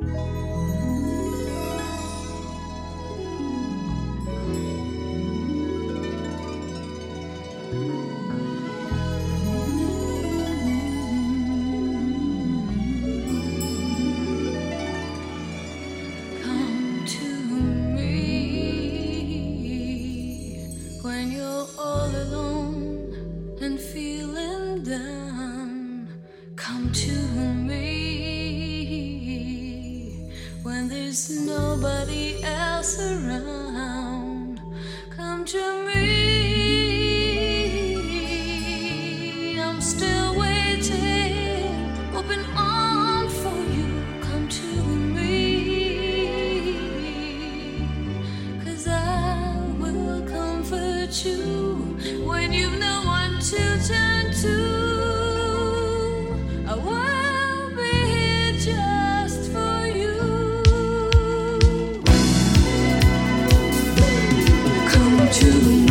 To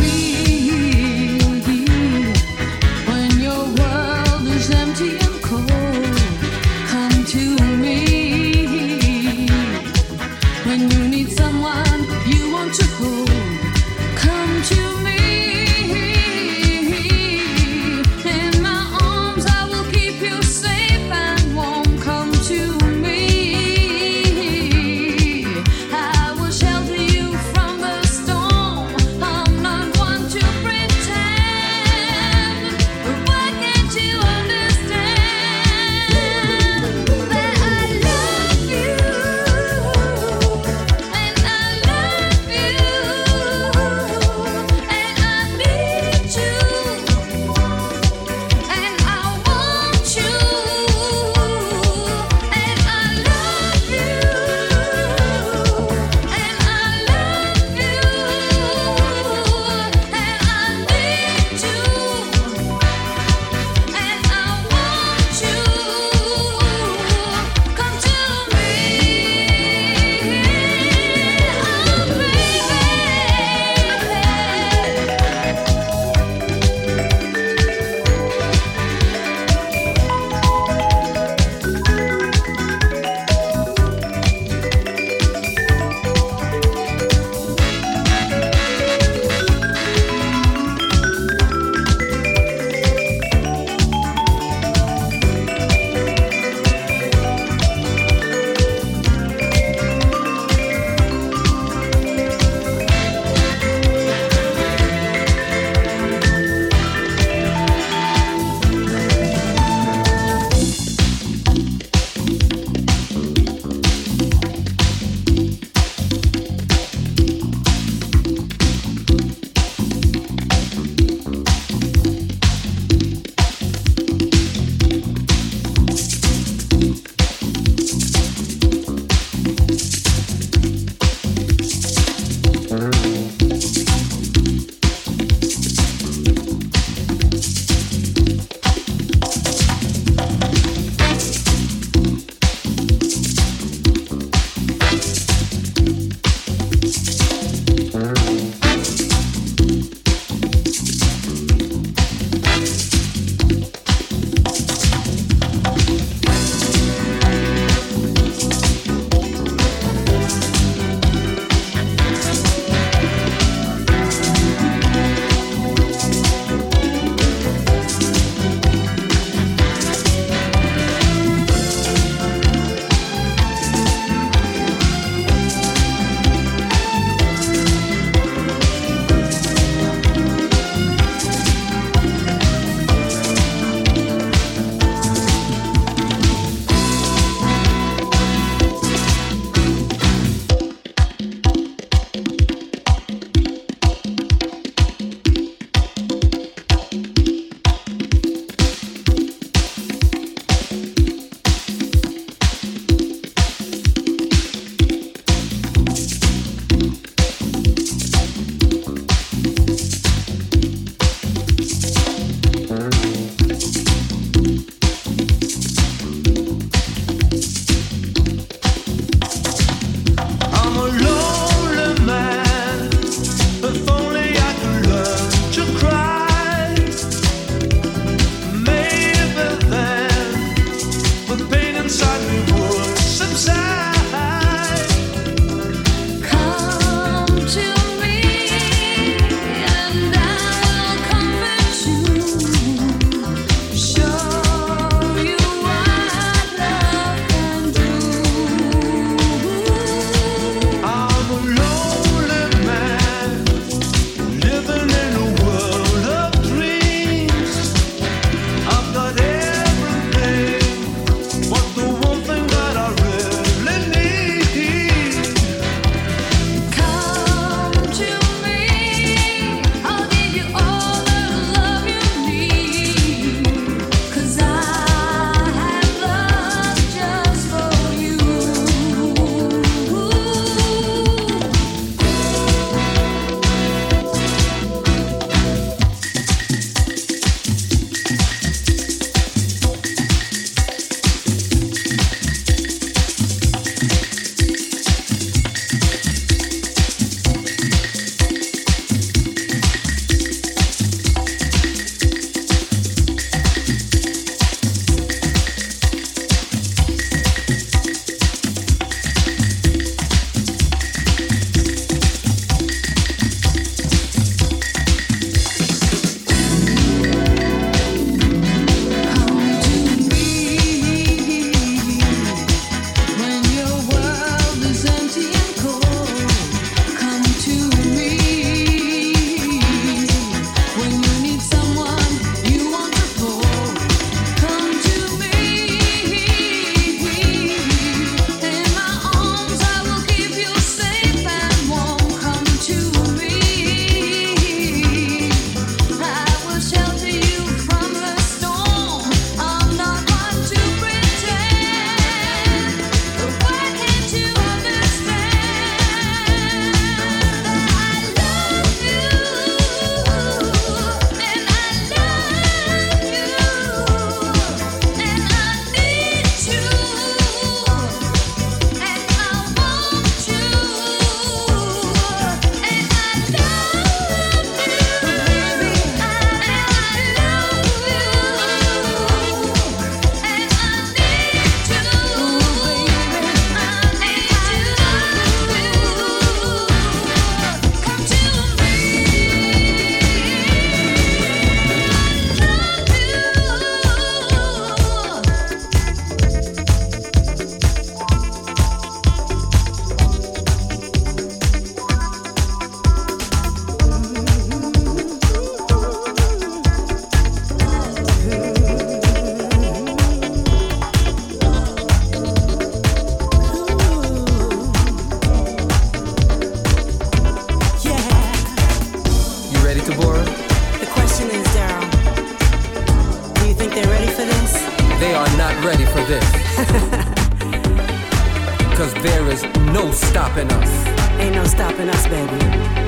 'cause there is no stopping us. Ain't no stopping us, baby.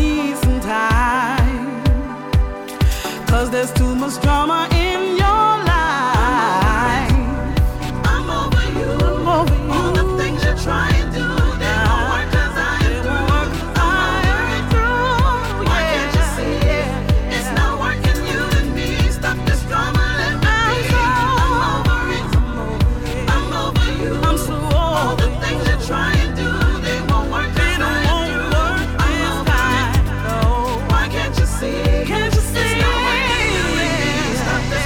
decent time, 'cause there's too much drama in your life. I'm over you, I'm over you. All the things you're trying to do, they won't work 'cause I am through. I'm worried through. Why can't you see it's not working, you and me? Stop this drama, let me be. I'm over it, I'm over you. I'm so over all the things you're trying. Can't you see? It's not working, you and me. Stop that.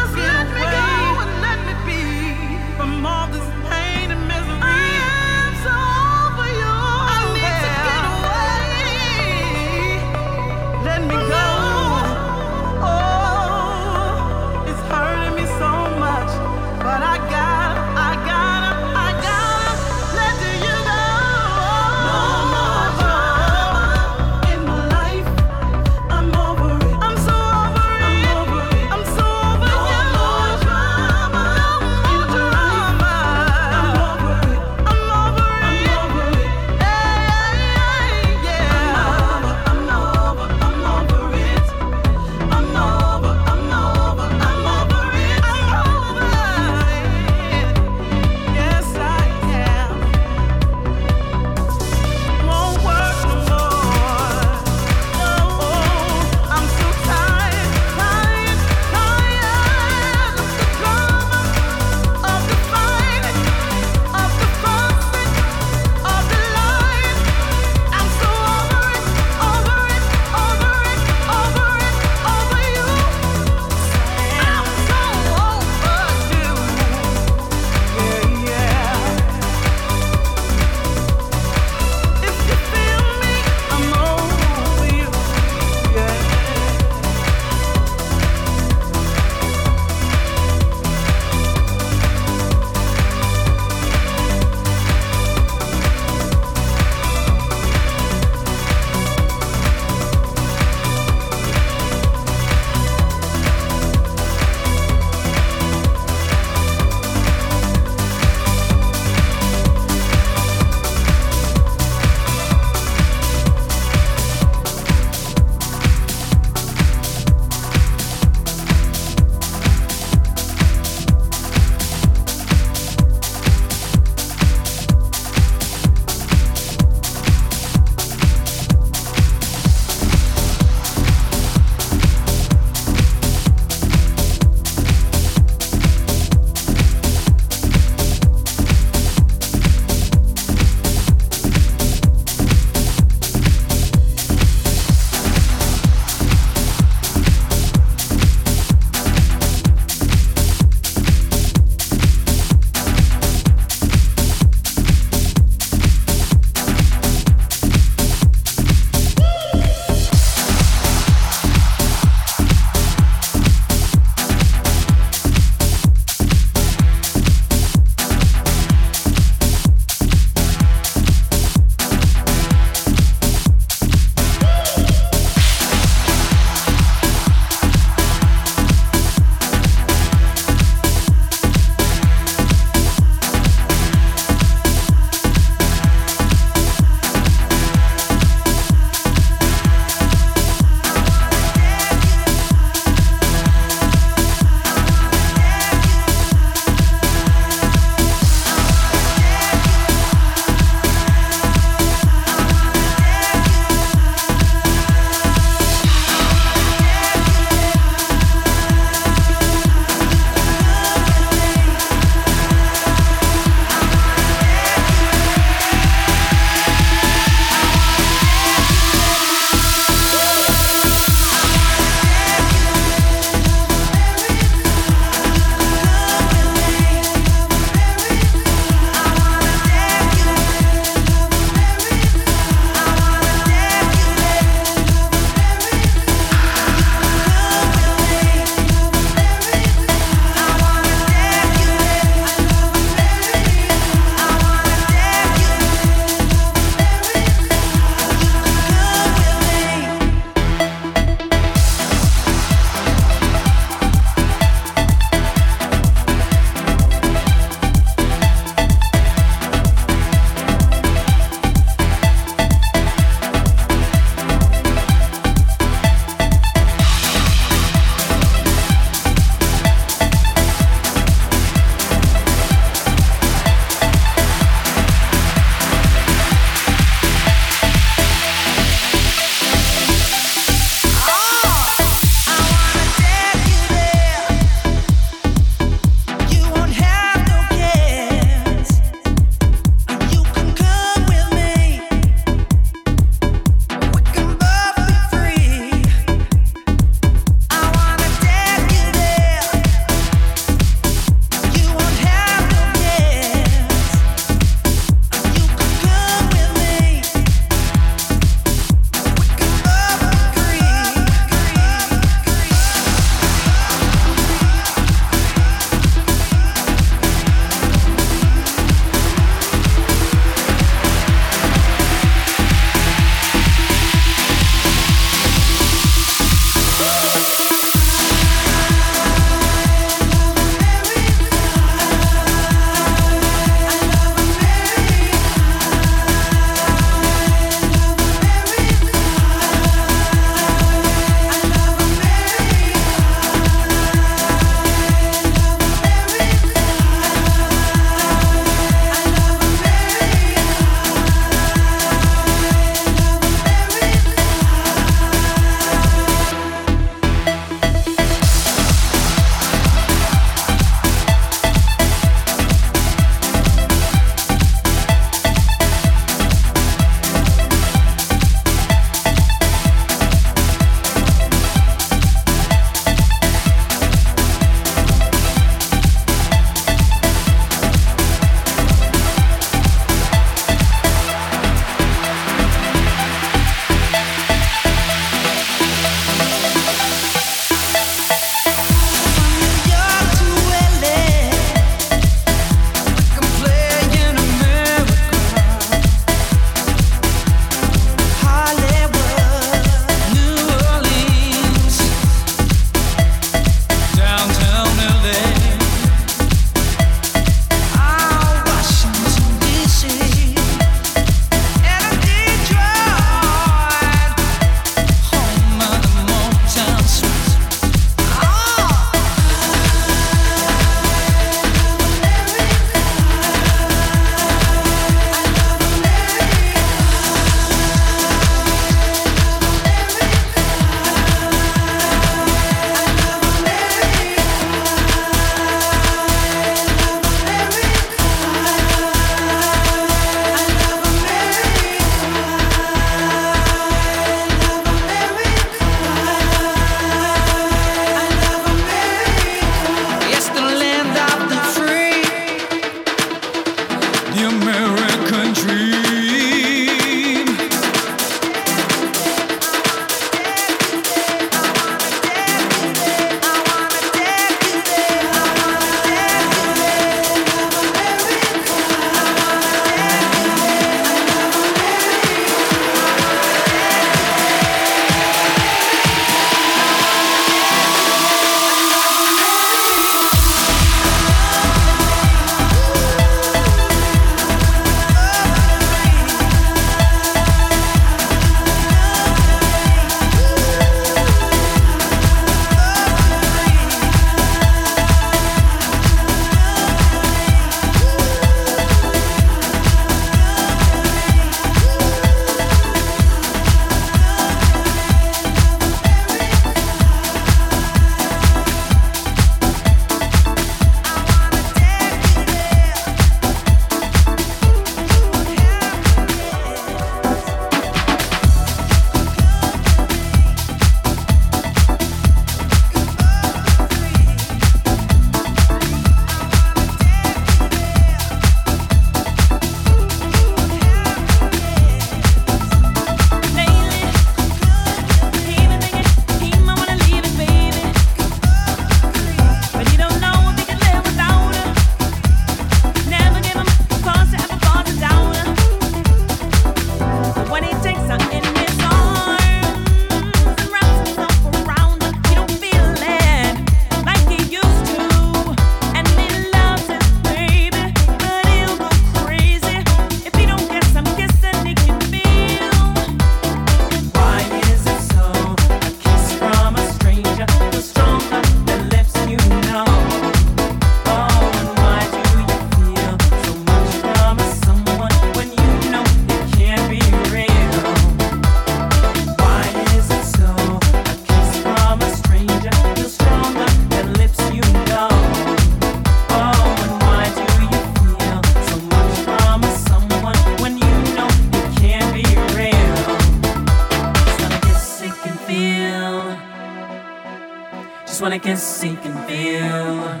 guess he can feel.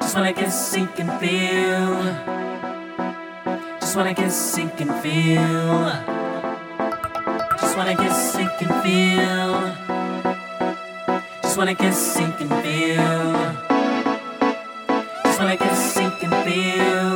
Just wanna guess he can feel. Just wanna guess he can feel. Just wanna guess he can feel. Just wanna guess he can feel. Just wanna guess he can feel.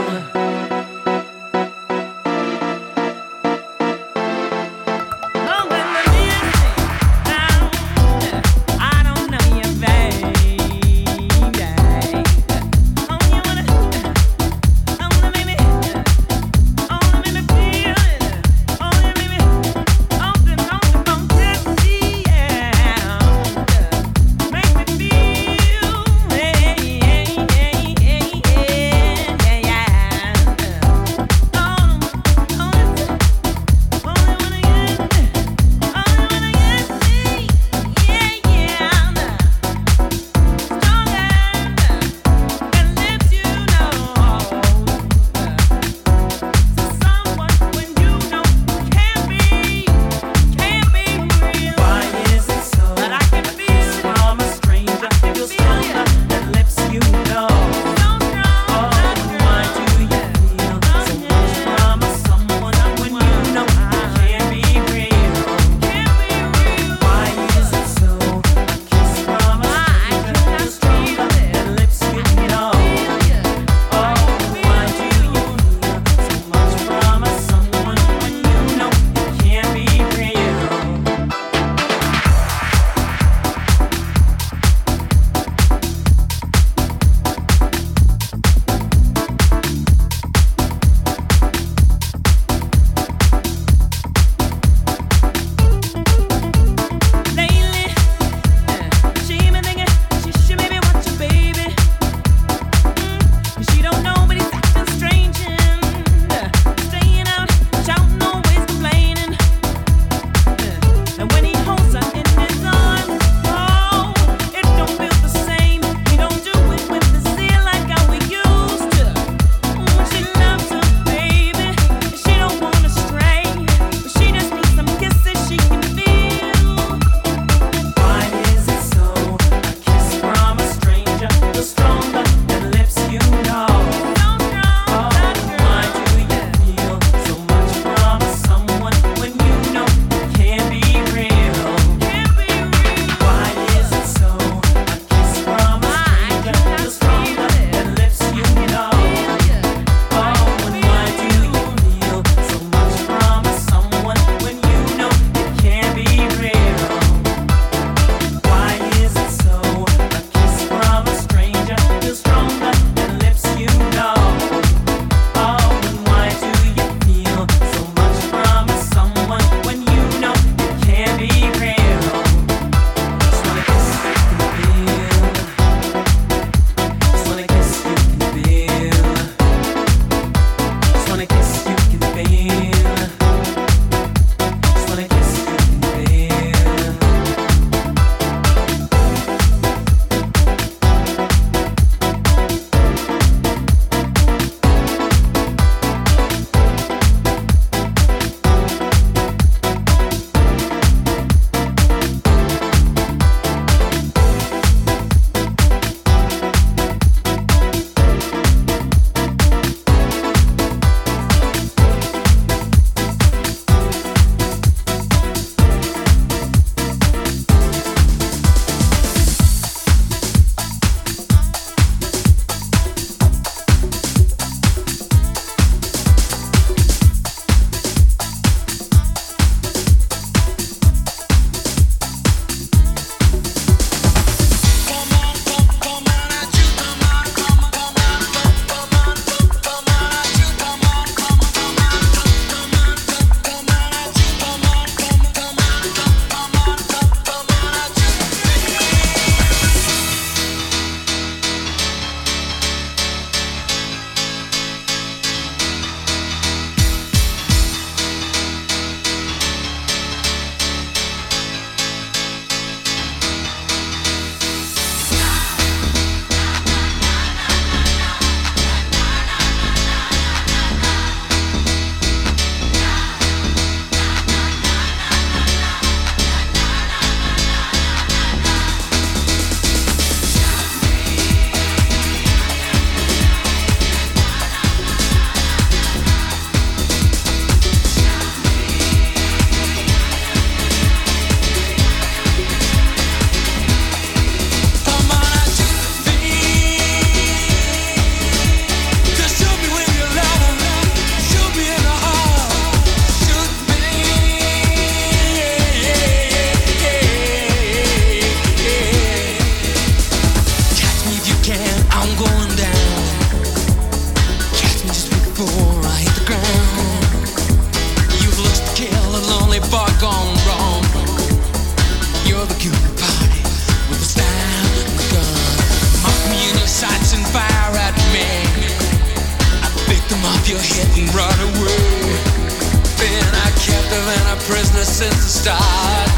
prisoner since the start.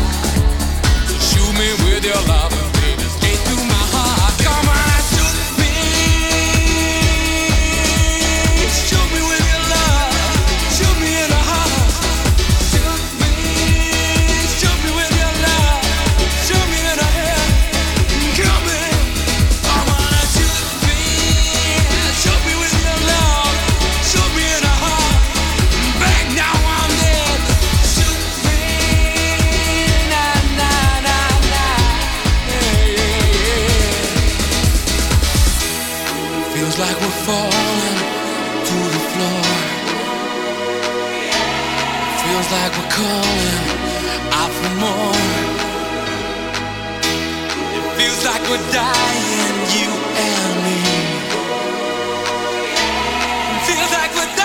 Shoot me with your love, baby, straight through my heart. Come on, shoot me. Shoot me with your love. Shoot me in the heart. Shoot me with your love. Shoot me in the head. Kill me. I wanna shoot me. Shoot me with your love. Shoot me in the heart. Back now I'm dead. Shoot me. Feels like we're falling to the floor. Feels like we're calling out for more. It feels like we're dying, you and me. It feels like we're dying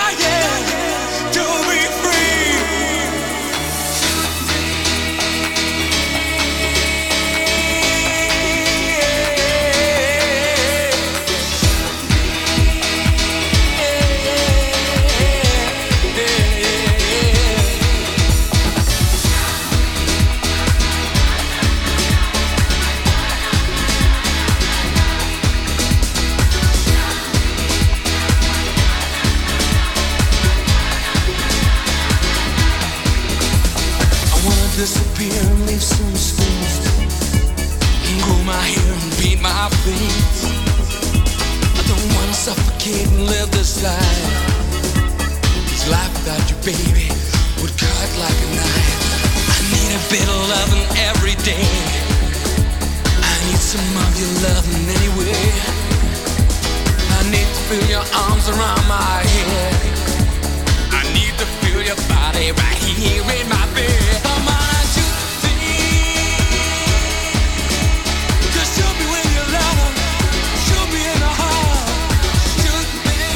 to be free. I wanna disappear and leave some space. Comb my hair and beat my face. I don't wanna suffocate and live this life. This life without you, baby, would cut like a knife. I need a bit of loving every day. I need some of your loving anyway. I need to feel your arms around my head. I need to feel your body right here in my bed. Come on, shoot me. Just shoot me with your love. Shoot me in the heart. Shoot me.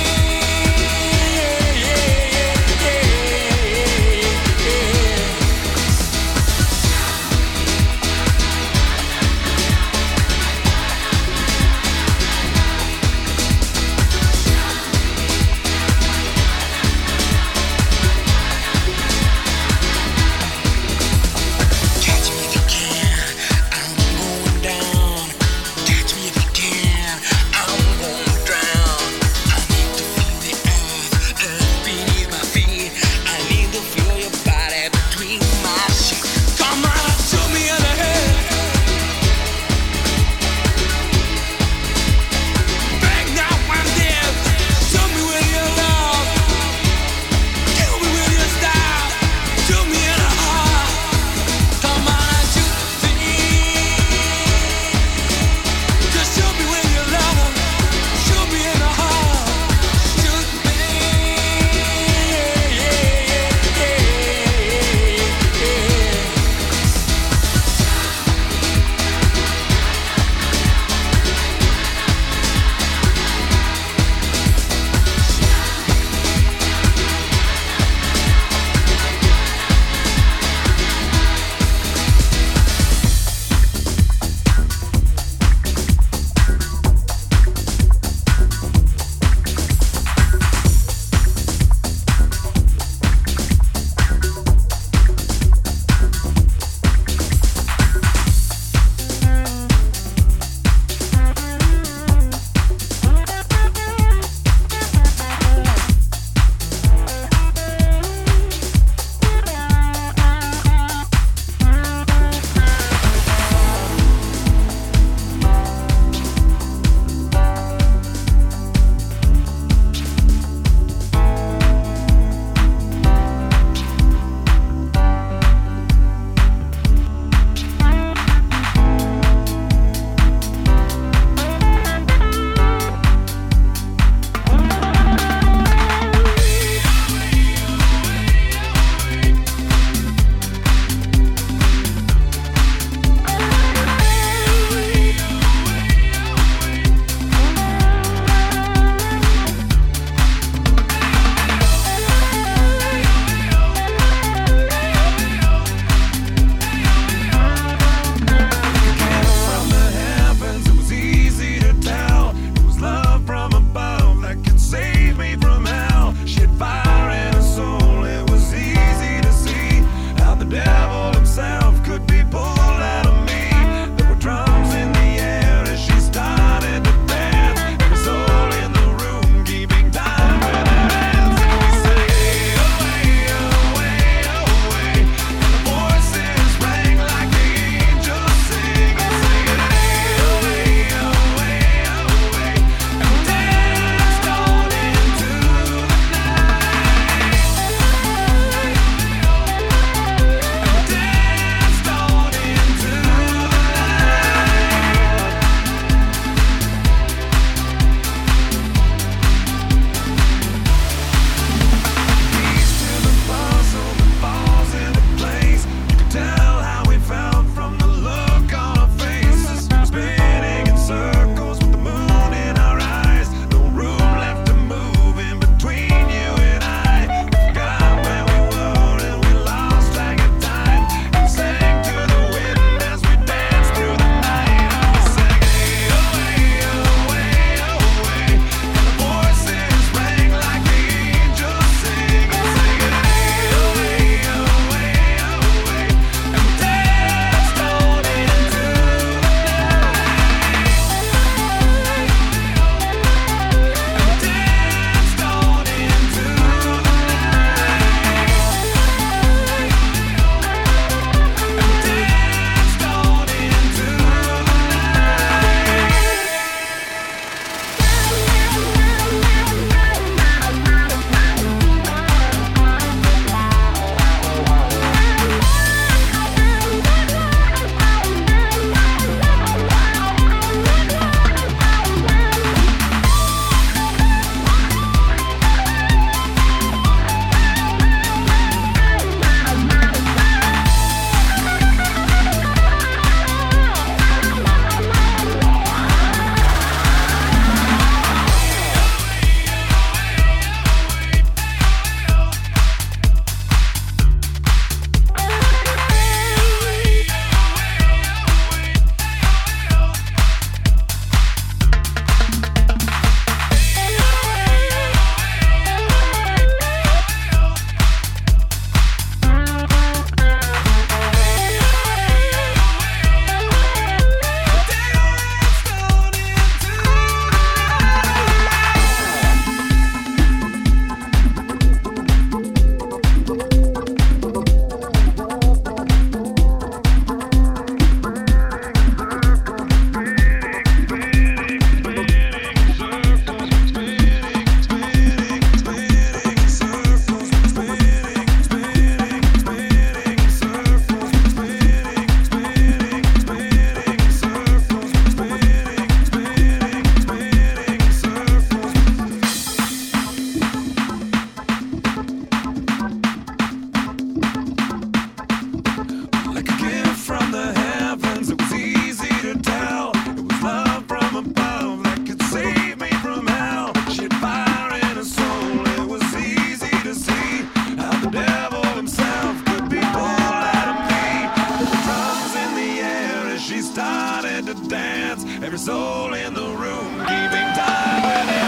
dance, every soul in the room keeping time with it.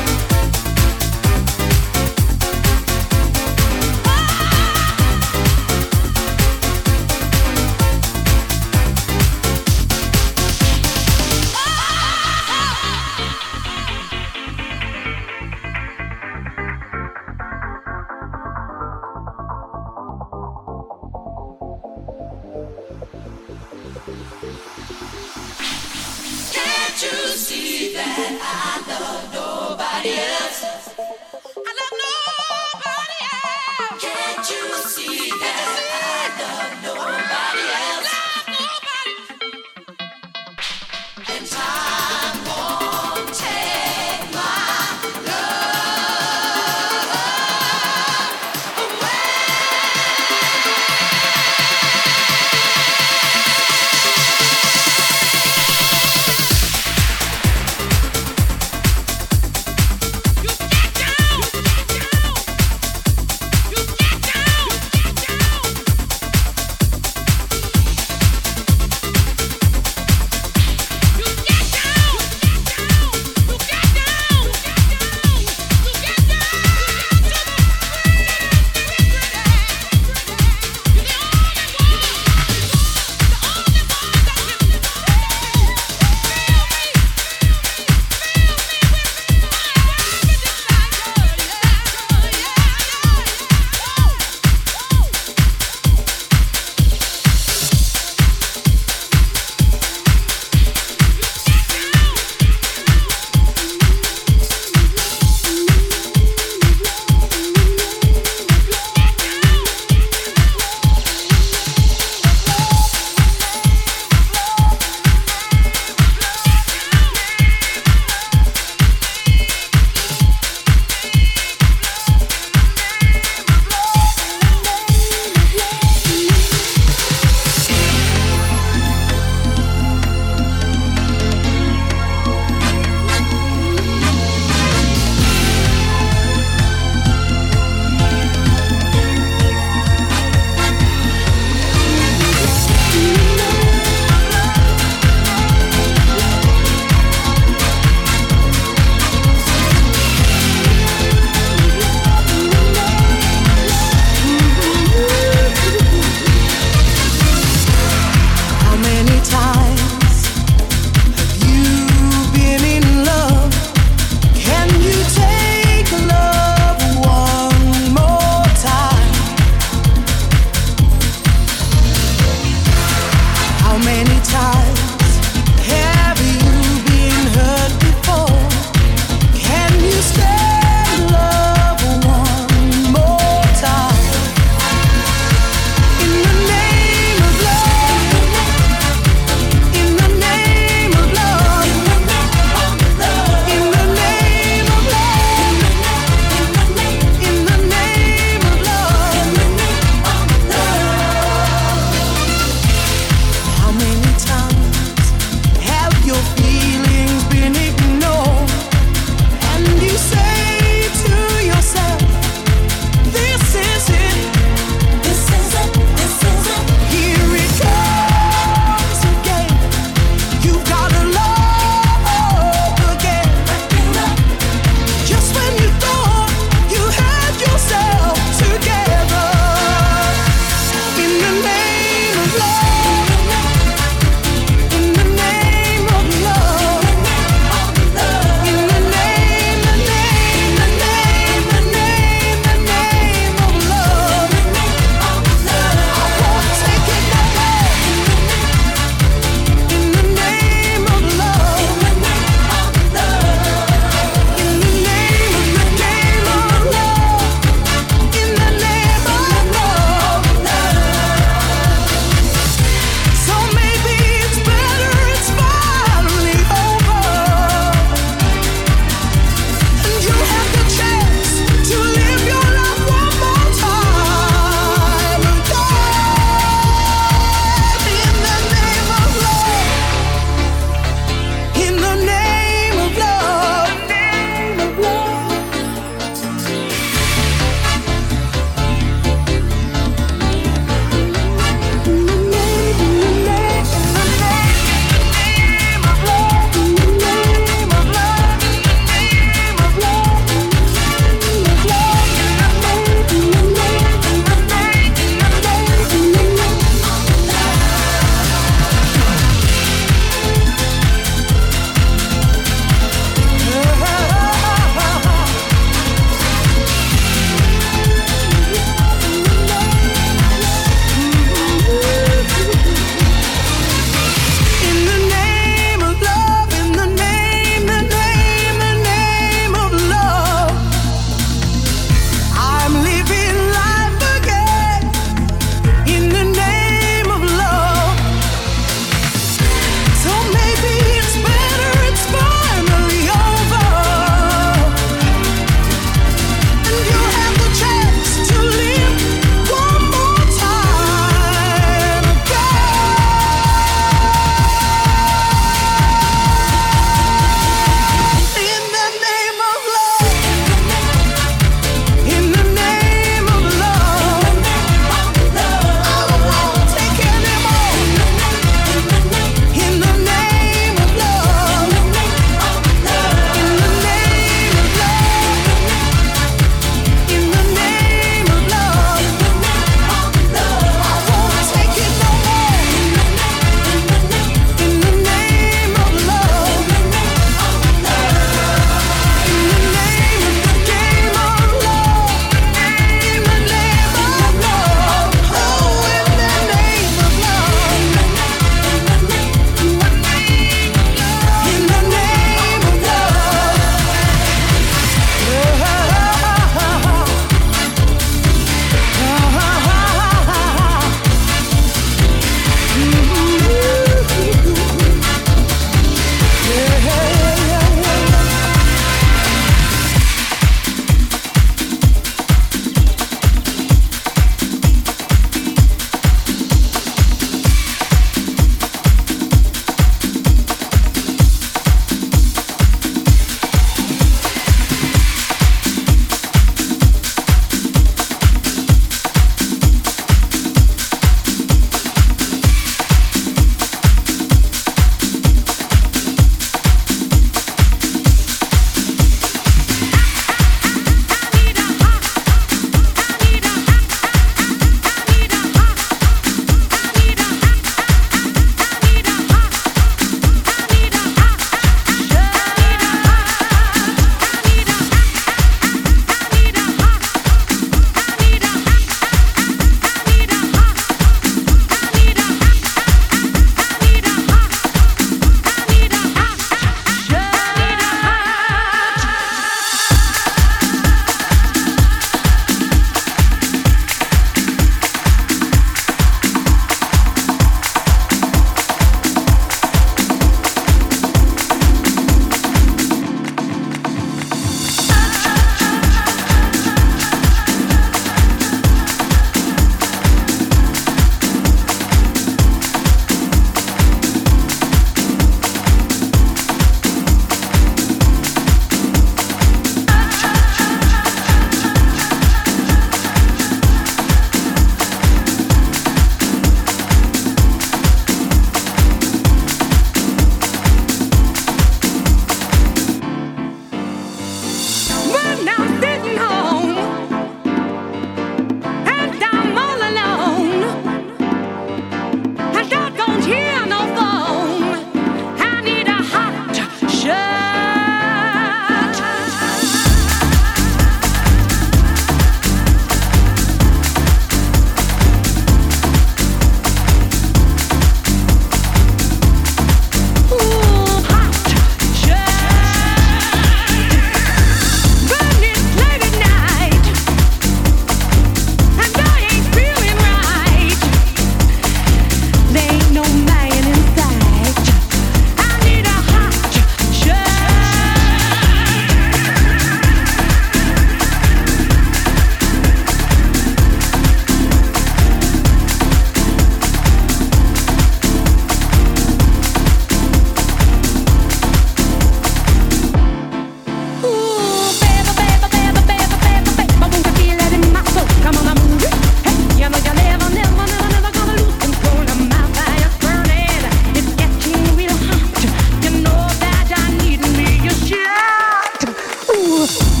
Good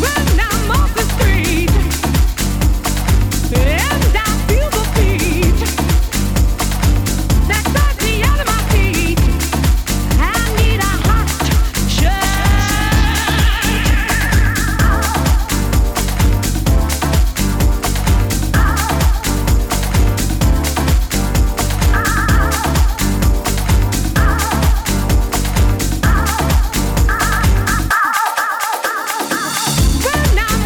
night.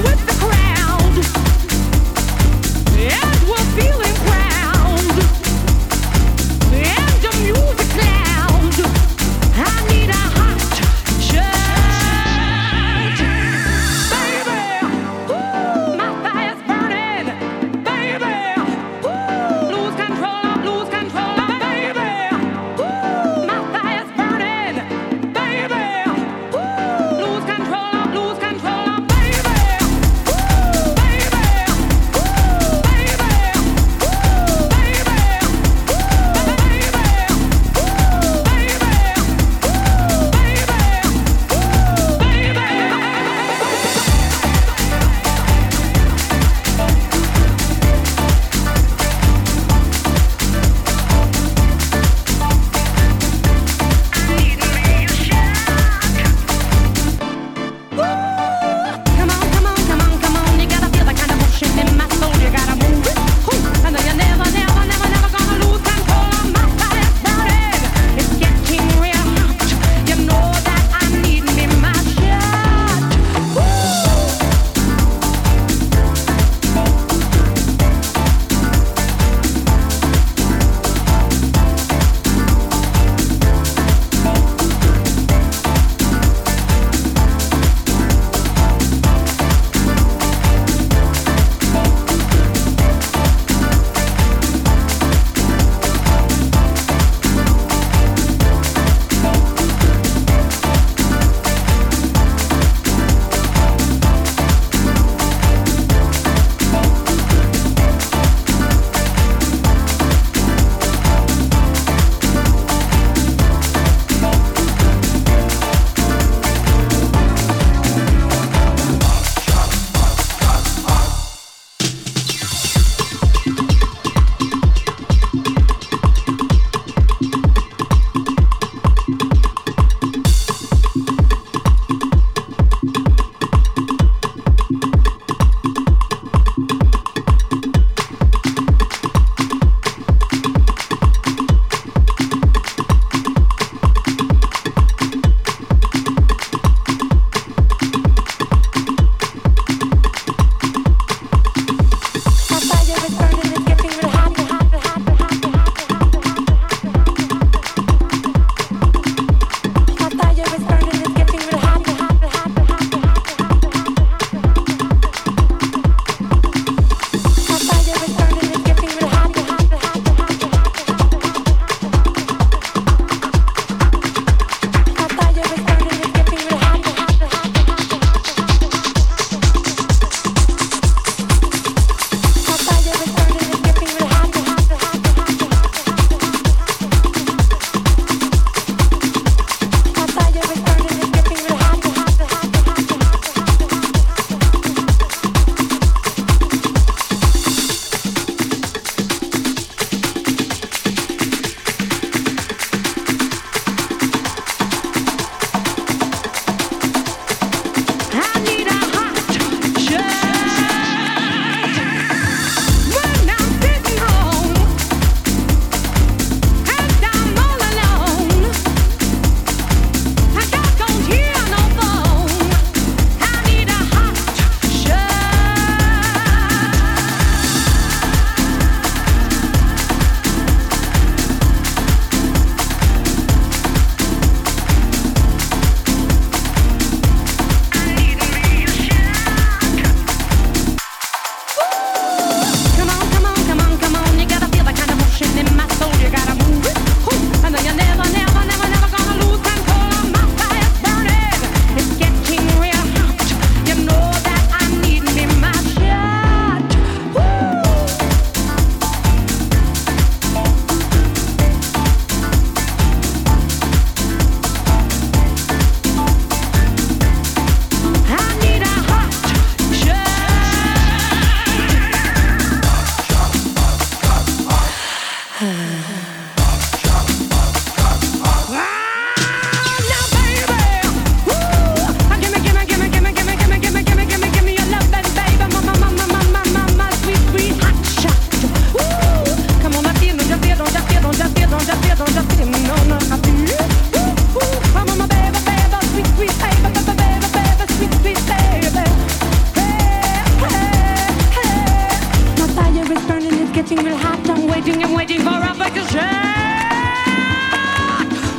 waiting for a fatal shot.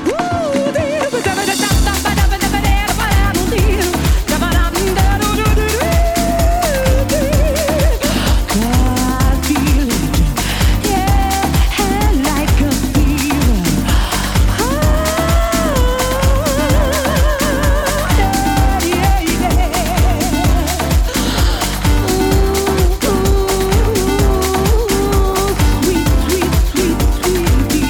Woo, dear, but I'm gonna stop, I feel it, yeah, like a fever. Oh, yeah, yeah. Ooh, ooh, ooh, sweet, sweet, sweet, sweet.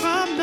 Come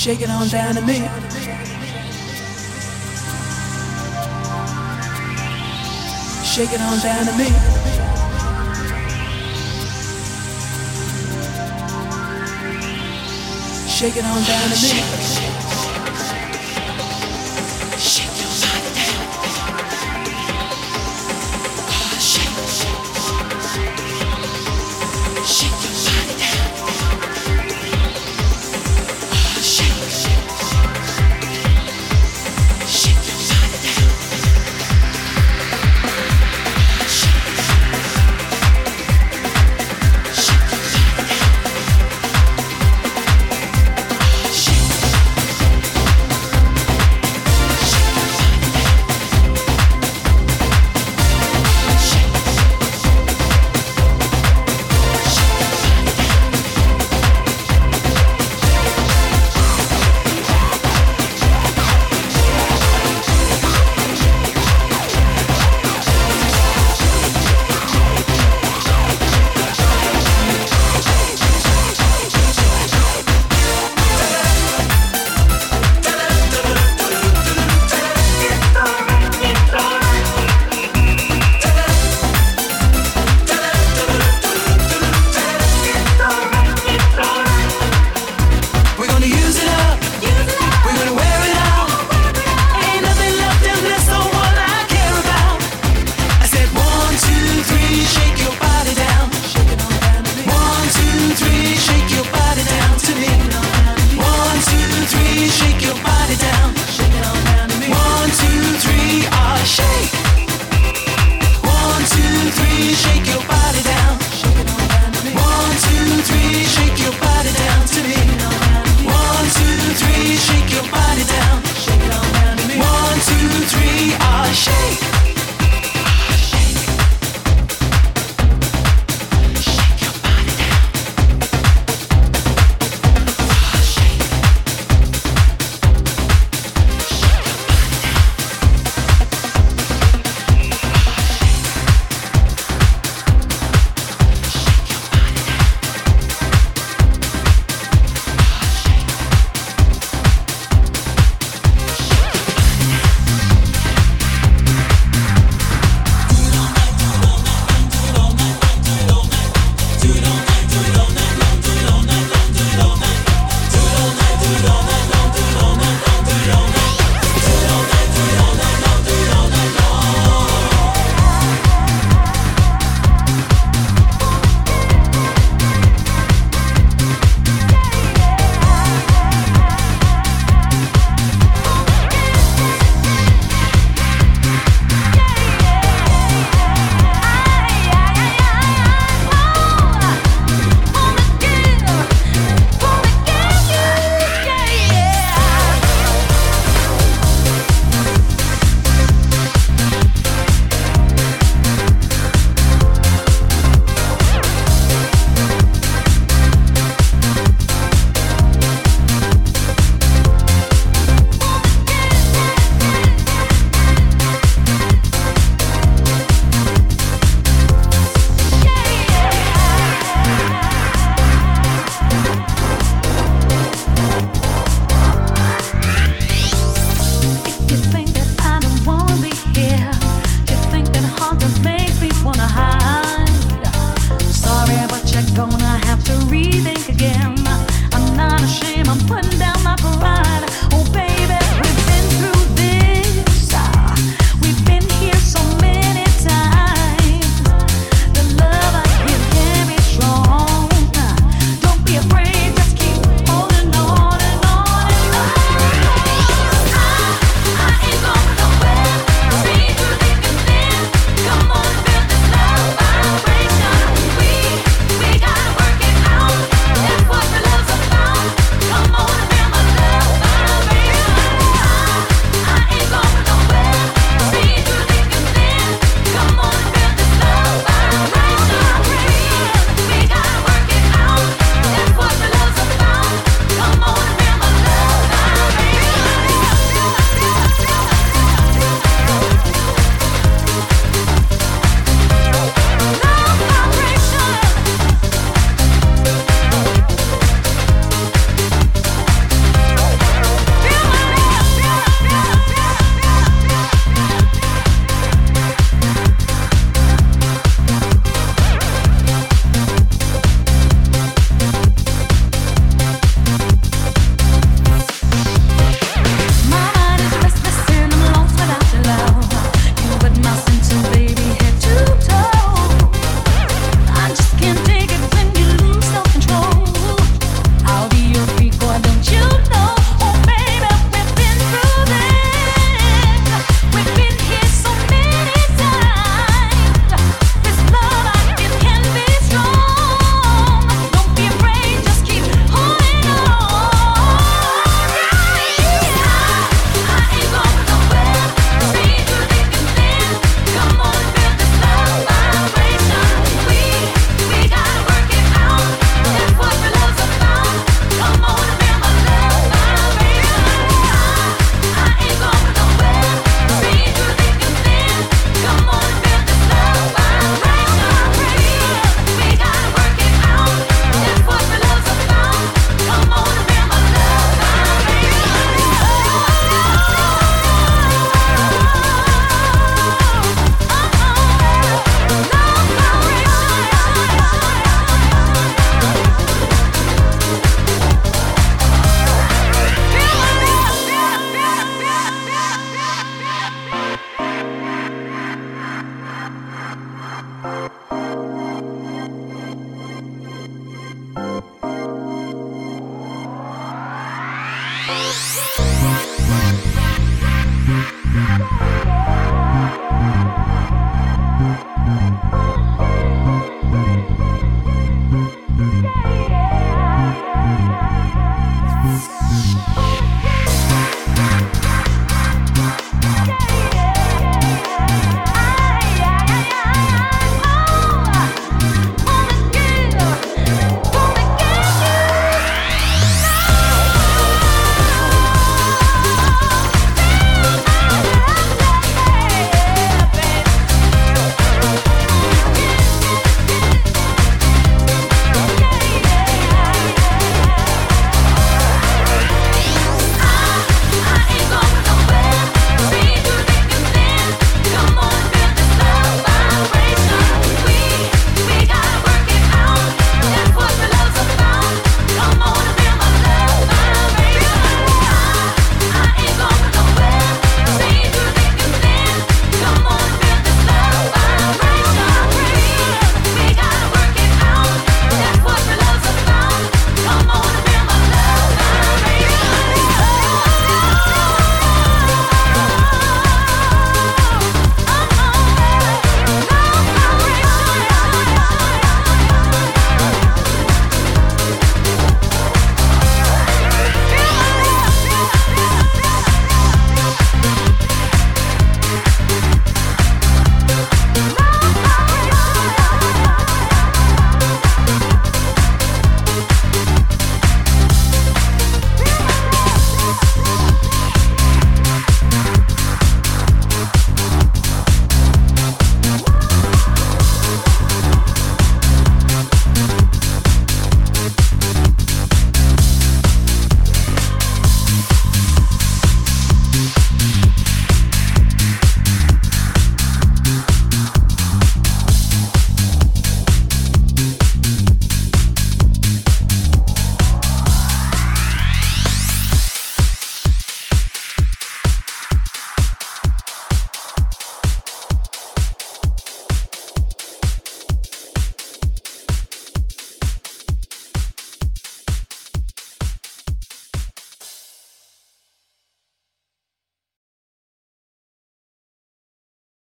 Shake it on down to me. Shake it on down to me. Shake it on down to me.